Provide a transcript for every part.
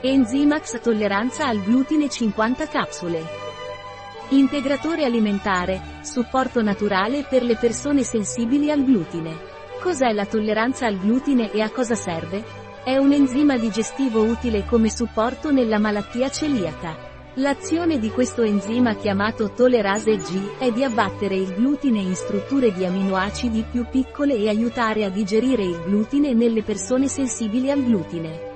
Enzimax tolleranza al glutine 50 capsule. Integratore alimentare, supporto naturale per le persone sensibili al glutine. Cos'è la tolleranza al glutine e a cosa serve? È un enzima digestivo utile come supporto nella malattia celiaca. L'azione di questo enzima chiamato Tolerase G è di abbattere il glutine in strutture di aminoacidi più piccole e aiutare a digerire il glutine nelle persone sensibili al glutine.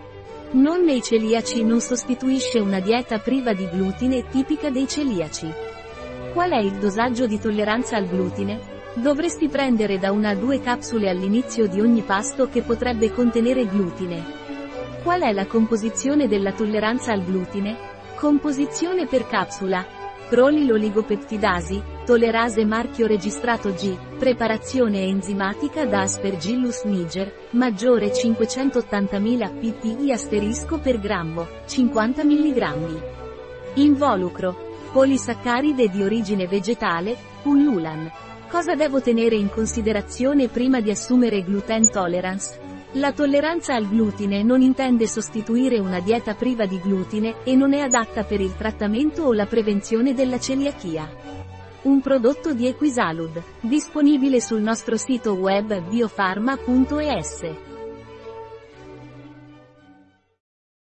Non nei celiaci, non sostituisce una dieta priva di glutine tipica dei celiaci. Qual è il dosaggio di tolleranza al glutine? Dovresti prendere da 1 a 2 capsule all'inizio di ogni pasto che potrebbe contenere glutine. Qual è la composizione della tolleranza al glutine? Composizione per capsula. Prolil oligopeptidasi, tolerase marchio registrato G, preparazione enzimatica da Aspergillus niger, maggiore 580.000 ppi/g/grammo, 50 mg. Involucro. Polisaccaride di origine vegetale, pullulan. Cosa devo tenere in considerazione prima di assumere gluten tolerance? La tolleranza al glutine non intende sostituire una dieta priva di glutine e non è adatta per il trattamento o la prevenzione della celiachia. Un prodotto di Equisalud, disponibile sul nostro sito web biofarma.es.